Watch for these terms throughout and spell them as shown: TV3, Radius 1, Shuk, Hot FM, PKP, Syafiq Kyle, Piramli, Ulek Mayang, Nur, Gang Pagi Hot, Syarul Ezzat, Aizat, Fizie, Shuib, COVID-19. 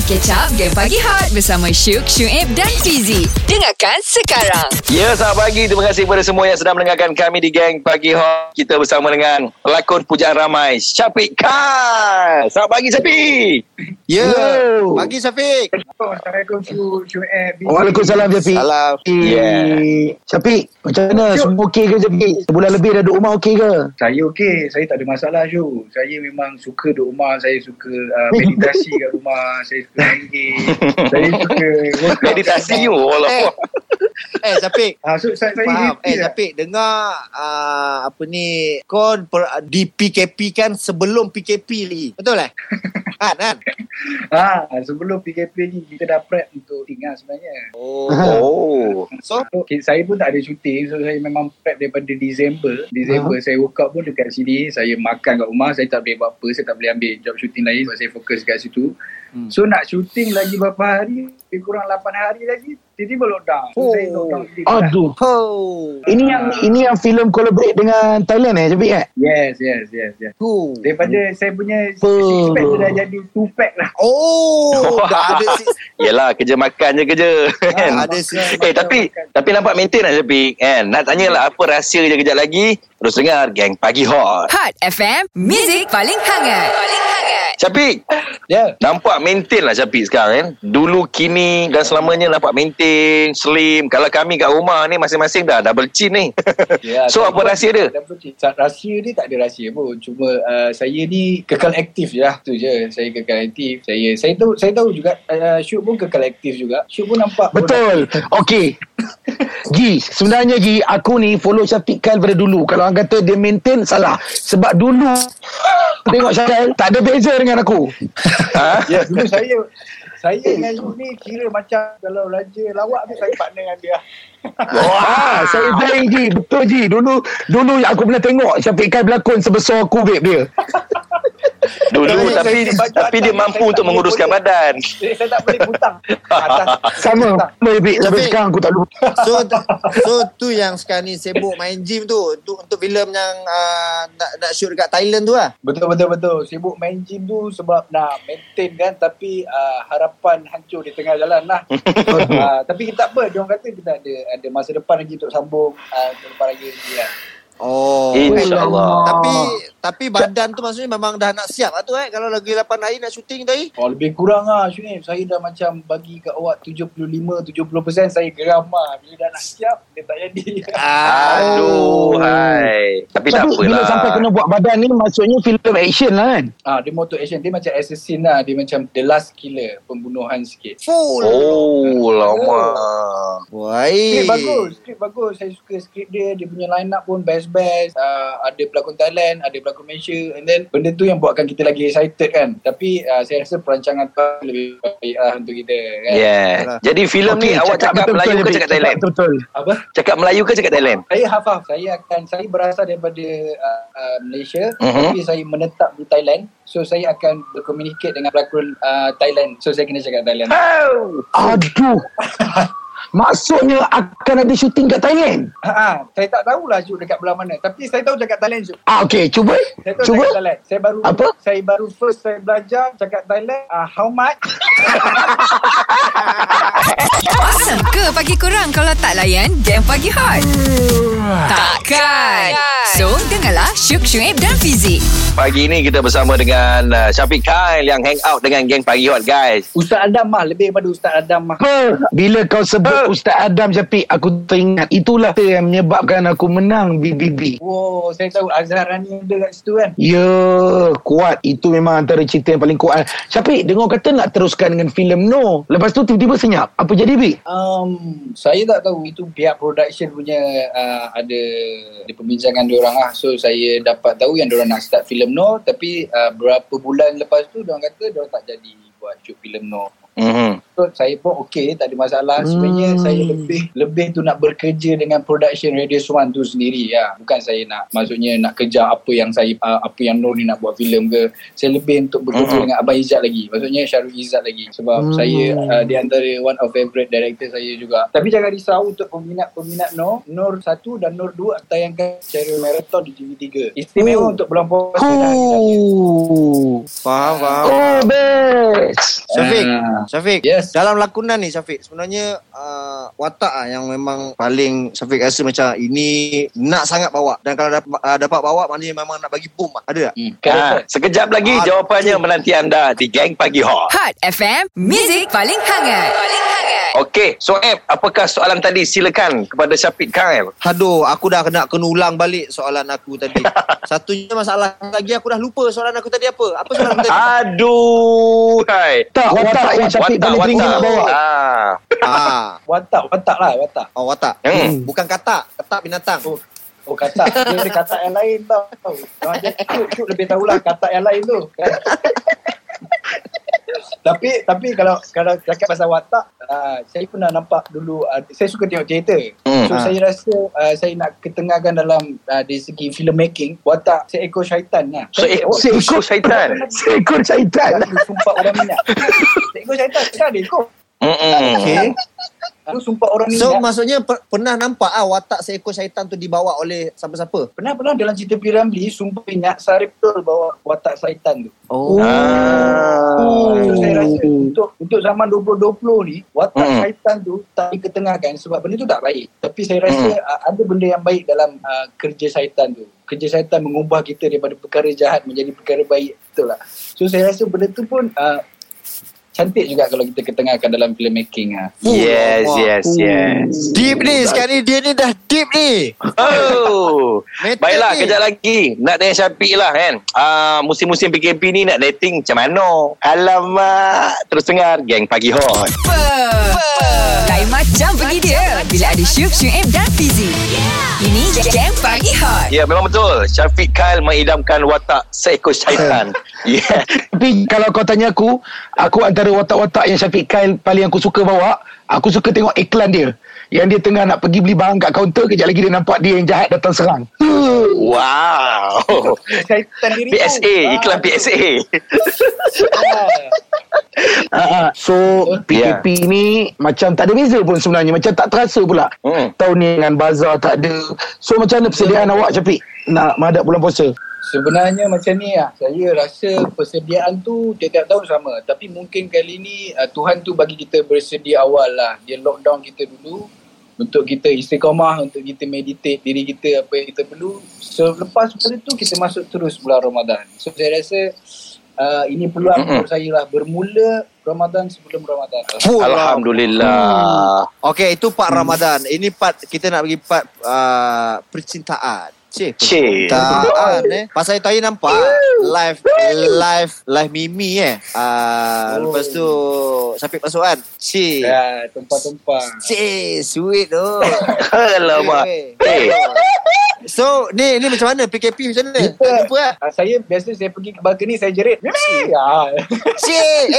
Stream Catch Up Gang Pagi Hot bersama Shuk, Shuib dan Fizie. Dengarkan sekarang. Ya, selamat pagi. Terima kasih kepada semua yang sedang mendengarkan kami di Gang Pagi Hot. Kita bersama dengan pelakon pujaan ramai, Syafiq Kyle. Selamat pagi, Syafiq. Ya, pagi Syafiq. Assalamualaikum, Shuib. Waalaikumsalam, Syafiq. Salam. Yeah. Syafiq, macam mana? Semua okey ke, Syafiq? Sebulan lebih dah duduk rumah okey ke? Saya okey. Saya tak ada masalah, Syu. Saya memang suka duduk rumah. Saya suka meditasi kat rumah. Saya suka menggil. Saya suka meditasi you. Syafiq. Syafiq, dengar apa ni, kau di PKP kan sebelum PKP lagi. Betul lah? Kan? Sebelum PKP ni kita dah prep untuk tinggal sebenarnya. So saya pun tak ada cuti. So saya memang prep daripada Disember. Saya work out pun dekat sini. Saya makan kat rumah. Saya tak boleh buat apa. Saya tak boleh ambil job shooting lain sebab saya fokus kat situ. So nak shooting lagi berapa hari? Lebih kurang 8 hari lagi. Tiba-tiba lockdown. Aduh. Ini yang filem collaborate dengan Thailand Syafiq kan? Yes. Daripada saya punya six pack dah jadi 2 pack lah. Dah ada six. Yelah, kerja makan je kerja. Ada six. Tapi nampak maintain lah Syafiq kan? Nak tanya lah apa rahsia je kejap lagi. Terus dengar Gang Pagi Hot. Hot FM, music paling hangat. Syafiq. Ya. Nampak maintain lah Syafiq sekarang kan? Dulu, kini dan selamanya nampak maintain, slim. Kalau kami kat rumah ni masing-masing dah double chin ni. So apa rahsia dia? Rahsia ni tak ada rahsia pun. Cuma saya ni kekal aktif je lah. Tu je. Saya kekal aktif. Saya tahu juga Syuk pun kekal aktif juga. Syuk pun nampak. Betul. Okey. Sebenarnya aku ni follow Syafiq Kyle daripada dulu. Kalau orang kata dia maintain, salah. Sebab dulu tengok Syafiq tak ada beza dengan aku. Ya, dulu saya dengan Nur ni kira macam kalau raja lawak tu saya partner dengan dia. Saya sayang Ji. Betul Ji. Dulu yang aku pernah tengok Syafiq Kyle berlakon sebesar aku babe dia. Dulu tapi dia mampu untuk menguruskan badan. Saya tak boleh hutang. Sama sampai sekarang aku tak lupa. So tu yang sekarang ni sibuk main gym tu untuk filem yang nak shoot dekat Thailand tu lah. Betul. Sibuk main gym tu sebab nak maintain kan, tapi harapan hancur di tengah jalan lah. Tapi kita tak apa, diorang kata kita ada masa depan lagi untuk sambung lepas lagi lah. InsyaAllah. Tapi badan tu maksudnya memang dah nak siap lah tu kalau lagi 8 hari nak syuting tadi. Lebih kurang lah Syuib. Saya dah macam bagi kat awak 75-70%. Saya geram lah. Bila dah nak siap dia tak jadi. Aduh. Tapi tak apalah. Bila sampai kena buat badan ni maksudnya film action lah kan? Dia motor action. Dia macam assassin lah. Dia macam the last killer. Pembunuhan sikit. Lama. Skrip bagus. Saya suka skrip dia. Dia punya line up pun best. Ada pelakon Thailand, ada pelakon Malaysia, and then benda tu yang buatkan kita lagi excited kan. Tapi saya rasa perancangan tu lebih baik lah untuk kita kan. Jadi filem ni awak cakap Melayu ke cakap Thailand? Betul. Apa? Cakap Melayu ke cakap Thailand? Saya hafaf. Saya berasal daripada Malaysia, tapi saya menetap di Thailand. So saya akan berkomunikasi dengan pelakon Thailand. So saya kena cakap Thailand. Aduh. Maksudnya akan ada syuting kat Thailand? Saya tak tahulah Syuk dekat belah mana. Tapi saya tahu dekat Thailand Syuk. Okey, cuba. Saya tahu dekat Thailand. Saya baru first saya belajar cakap Thailand. How much? Awesome ke pagi korang kalau tak layan Gang Pagi Hot? Takkan. So, dengarlah Syuk, Shuib dan Fizie. Pagi ni kita bersama dengan Syafiq Kyle yang hang out dengan Gang Pagi Hot guys. Ustaz Adam mah lebih daripada Ustaz Adam mah. Bila kau sebut Ustaz Adam Syafiq, aku teringat itulah yang menyebabkan aku menang BBB. Saya tahu Azharani ada kat situ kan. Kuat. Itu memang antara cerita yang paling kuat. Syafiq, dengar kata nak teruskan dengan filem No. Lepas tu tiba-tiba senyap. Apa jadi Bi? Saya tak tahu. Itu pihak production punya ada perbincangan diorang lah. So saya dapat tahu yang diorang nak start filem No, tapi berapa bulan lepas tu diorang kata diorang tak jadi buat shoot filem No. So saya pun okey, tak ada masalah. Sebenarnya saya lebih tu nak berkerja dengan production Radius 1 tu sendiri ya. Bukan saya nak maksudnya nak kerja apa yang Nur ni nak buat filem ke. Saya lebih untuk bekerja dengan Abang Izzat lagi. Maksudnya Syarul Ezzat lagi. Sebab saya di antara one of favorite director saya juga. Tapi jangan risau untuk peminat-peminat Nur 1 dan Nur 2 tayangkan secara marathon di TV3. Istimewa untuk bulan puasa. Faham. Best. Syafiq, Syafiq, yes. Dalam lakonan ni Syafiq, sebenarnya watak yang memang paling Syafiq rasa macam ini nak sangat bawa, dan kalau dapat bawa maknanya memang nak bagi boom lah. Ada tak? Sekejap lagi jawapannya menanti anda di Gang Pagi Hot. Hot FM, music paling hangat. Okey, Shuib, apakah soalan tadi? Silakan kepada Syafiq Kyle. Aduh, aku dah kena ulang balik soalan aku tadi. Satunya masalah lagi, aku dah lupa soalan aku tadi apa. Apa soalan aku tadi? Aduh, hai. Watak yang Syafiq paling teringin nak bawa. Watak. Oh, watak. Bukan katak. Katak binatang. Oh, katak. Dia ada katak yang lain tau. Kalau dia cute lebih tahulah katak yang lain tu. Tapi kalau cakap pasal watak, saya pernah nampak dulu, saya suka tengok cerita. Saya rasa saya nak ketengahkan dalam dari segi filmmaking, watak seekor syaitan lah. Seekor syaitan. Sumpah orang minyak. Seekor syaitan sekarang dia ikut. Okay. Sumpah orang minyak. So maksudnya pernah nampak watak seekor syaitan tu dibawa oleh siapa-siapa? Pernah dalam cerita Piramli, Sumpah Minyak, Syarul betul bawa watak syaitan tu. So saya rasa untuk zaman 2020 ni, watak syaitan tu tak diketengahkan sebab benda tu tak baik. Tapi saya rasa ada benda yang baik dalam kerja syaitan tu. Kerja syaitan mengubah kita daripada perkara jahat menjadi perkara baik, betul lah. So saya rasa benda tu pun cantik juga kalau kita ketengahkan dalam filmmaking. Yes. Deep ni sekarang ni. Dia ni dah deep ni. Baiklah, kejap lagi nak tanya Syafiq lah kan. Musim-musim PKP ni nak dating macam mana? Alamak. Terus dengar Gang Pagi Hot. Lain macam pergi dia bila ada Shuk, Shuib dan Fizie. Ini Gang Pagi Hot. Ya, memang betul, Syafiq Kyle mengidamkan watak seekor syaitan. Tapi kalau kau tanya aku antara watak-watak yang Syafiq Kyle paling aku suka bawa, aku suka tengok iklan dia yang dia tengah nak pergi beli barang kat kaunter, kejap lagi dia nampak dia yang jahat datang serang. Wow, PSA, iklan PSA. So PKP ni macam tak ada beza pun sebenarnya, macam tak terasa pula. Tahun ni dengan bazar tak ada. So macam mana persediaan awak Syafiq nak menghadap bulan puasa? Sebenarnya macam ni lah, saya rasa persediaan tu tiap-tiap tahun sama. Tapi mungkin kali ni Tuhan tu bagi kita bersedia awal lah. Dia lockdown kita dulu untuk kita istiqamah, untuk kita meditate diri kita apa yang kita perlu. So lepas pada tu kita masuk terus bulan Ramadan. So saya rasa ini peluang untuk saya lah, bermula Ramadan sebelum Ramadan. Alhamdulillah. Okey, itu part Ramadan. Ini part kita nak bagi part percintaan. Percintaan pasal saya nampak live Mimi lepas tu Syafiq masuk kan. Tumpah-tumpah. Sweet tu. Alamak. So ni macam mana PKP macam mana? Jumpa tak? Saya biasa saya pergi ke balkoni, saya jerit Mimi.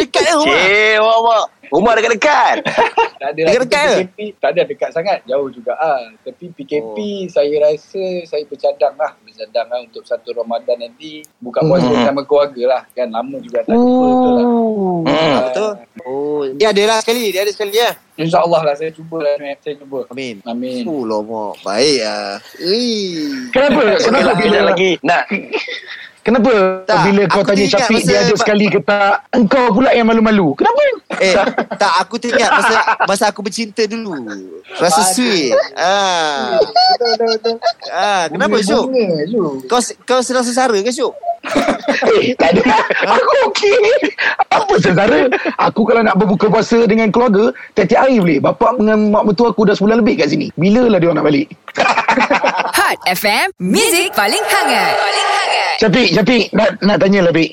Dekat rumah. Wah. Rumah dekat-dekat. Dekat-dekat PKP tak ada dekat sangat, jauh juga tapi PKP saya rasa saya bercadang lah untuk satu Ramadan nanti buka puasa sama keluarga lah kan, lama juga tak jumpa. Betul. Dia ada sekali ya. InsyaAllah lah, saya cuba. Amin. Lama. Baik lah. Kenapa bila kau tanya Syafiq dia ada sekali ke tak, engkau pula yang malu-malu? Kenapa? Tak, aku teringat masa aku bercinta dulu. Rasa sweet. Kenapa Syuk? Kau sedang sesara ke Syuk? Tak ada. Aku okey. Apa sesara? Aku kalau nak berbuka puasa dengan keluarga, tiap-tiap hari boleh. Bapak dengan mak mertua aku dah sebulan lebih kat sini. Bilalah dia orang nak balik? Hot FM, music paling hangat. Syafiq nak tanya lah, Syafiq.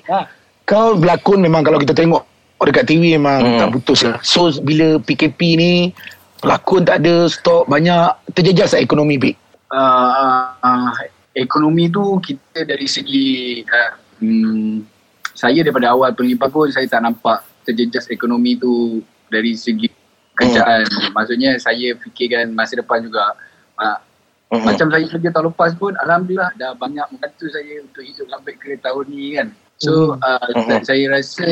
Kau berlakon memang kalau kita tengok dekat TV memang tak putus lah. So bila PKP ni berlakon tak ada, stok banyak, terjejas lah ekonomi, Syafiq. Ekonomi tu kita dari segi saya daripada awal penglipah pun saya tak nampak terjejas ekonomi tu dari segi kerjaan. Maksudnya saya fikirkan masa depan juga. Macam saya kerja tahun lepas pun alhamdulillah dah banyak membantu saya untuk hidup sampai ke tahun ni kan. So saya rasa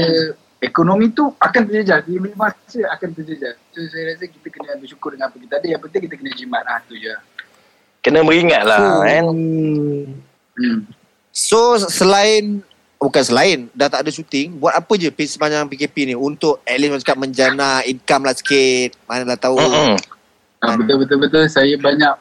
ekonomi tu akan terjejas, di masa akan terjejas. So saya rasa kita kena bersyukur dengan apa kita ada. Yang penting kita kena jimat lah, tu je. Kena beringat lah kan. So selain bukan selain dah tak ada syuting, buat apa je sepanjang PKP ni untuk at least cakap menjana income lah sikit. Manalah tahu. Betul-betul saya banyak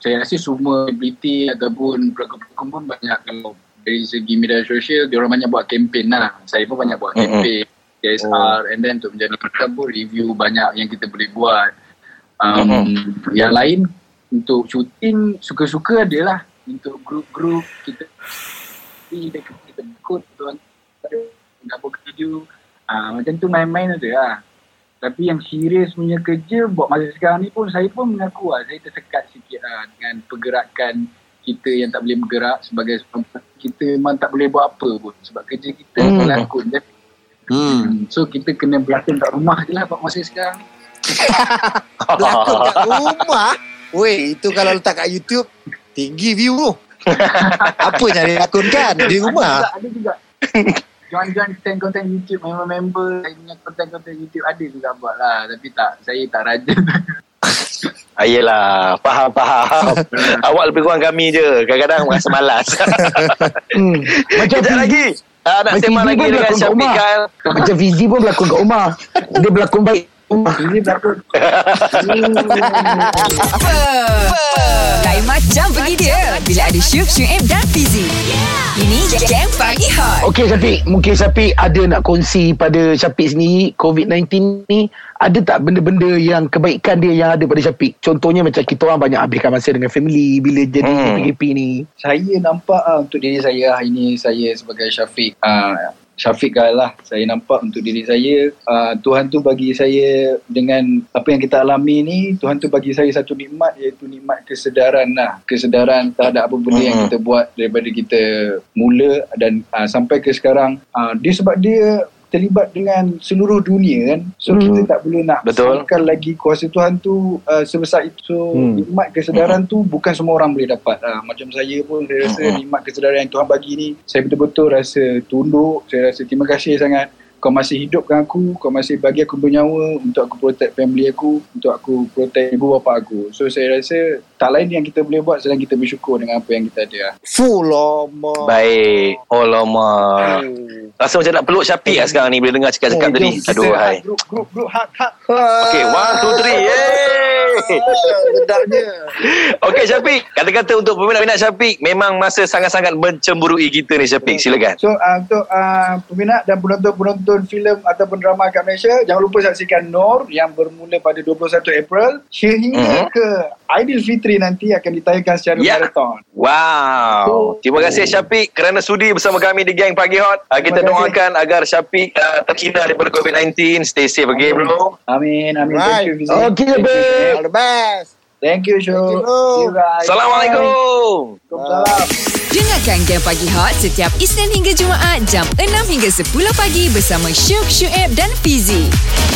saya rasa semua selebriti ataupun pelakon-pelakon pun banyak, kalau dari segi media sosial diorang banyak buat kempen lah. Saya pun banyak buat kempen CSR and then untuk menjana pun review banyak yang kita boleh buat. Yang lain untuk syuting suka-suka adalah untuk grup-grup kita kita ikut tuan nak buat video macam tu main-main ada lah. Tapi yang serius punya kerja buat masa sekarang ni pun saya pun mengaku lah, saya tersekat sikit lah dengan pergerakan kita yang tak boleh bergerak sebagai kita memang tak boleh buat apa pun sebab kerja kita berlakon je. So kita kena berlakon kat rumah je lah buat masa sekarang. Berlakon kat rumah? Weh, itu kalau letak kat YouTube tinggi view tu. Apa yang dia lakonkan di rumah? Ada juga. Join-join konten-konten YouTube, member-member saya punya konten-konten YouTube ada juga buat lah. Tapi saya tak rajin. Ayolah, faham. Awak lebih kurang kami je. Kadang-kadang rasa malas. Kejap lagi. Nak sembang lagi dengan Syafiq Kyle. Macam Fizie pun berlakon kat rumah. Dia berlakon baik. Ini berlakon. Lain macam pergi dia bila ada Shuib dan Fizie. Ini Gang Pagi Hot. Okey Syafiq, mungkin Syafiq ada nak kongsi pada Syafiq sendiri. COVID-19 ni ada tak benda-benda yang kebaikan dia yang ada pada Syafiq? Contohnya macam kita orang banyak habiskan masa dengan family bila jadi PKP ni. Saya nampak untuk diri saya hari ni, saya sebagai Syafiq Kyle lah, saya nampak untuk diri saya Tuhan tu bagi saya dengan apa yang kita alami ni, Tuhan tu bagi saya satu nikmat, iaitu nikmat kesedaran lah, kesedaran terhadap apa benda yang kita buat daripada kita mula dan sampai ke sekarang. Dia sebab dia terlibat dengan seluruh dunia kan, so kita tak boleh nak salahkan lagi kuasa Tuhan tu sebesar itu. So nikmat kesedaran tu bukan semua orang boleh dapat. Macam saya pun saya rasa nikmat kesedaran yang Tuhan bagi ni, saya betul-betul rasa tunduk, saya rasa terima kasih sangat. Kau masih hidupkan aku, kau masih bagi aku bernyawa untuk aku protect family aku, untuk aku protect ibu bapa aku. So saya rasa tak lain yang kita boleh buat selain kita bersyukur dengan apa yang kita ada. Fulama. Baik. Olama. Rasa macam nak peluk Syafiq lah sekarang ni bila dengar cakap-cakap tadi. Aduh hai. Grup hak. Okey, 1 2 3. Yeay. Sedapnya. Okey Syafiq, kata-kata untuk peminat-peminat Syafiq, memang masa sangat-sangat mencemburui kita ni Syafiq. Silakan. So untuk peminat dan penonton filem ataupun drama kat Malaysia, jangan lupa saksikan Nur yang bermula pada 21 April sehingga ke Aidilfitri nanti akan ditayangkan secara maraton. Wow. So, terima kasih Syafiq kerana sudi bersama kami di Gang Pagi Hot. Kita doakan agar Syafiq terhindar daripada COVID-19. Stay safe again bro. Amin. Right. Thank you. Okay, babe. All the best. Thank you, Shuk. Assalamualaikum. Waalaikumsalam. Dengarkan Gang Pagi Hot setiap Isnin hingga Jumaat jam 6 hingga 10 pagi bersama Syuk, Shuib dan Fizie.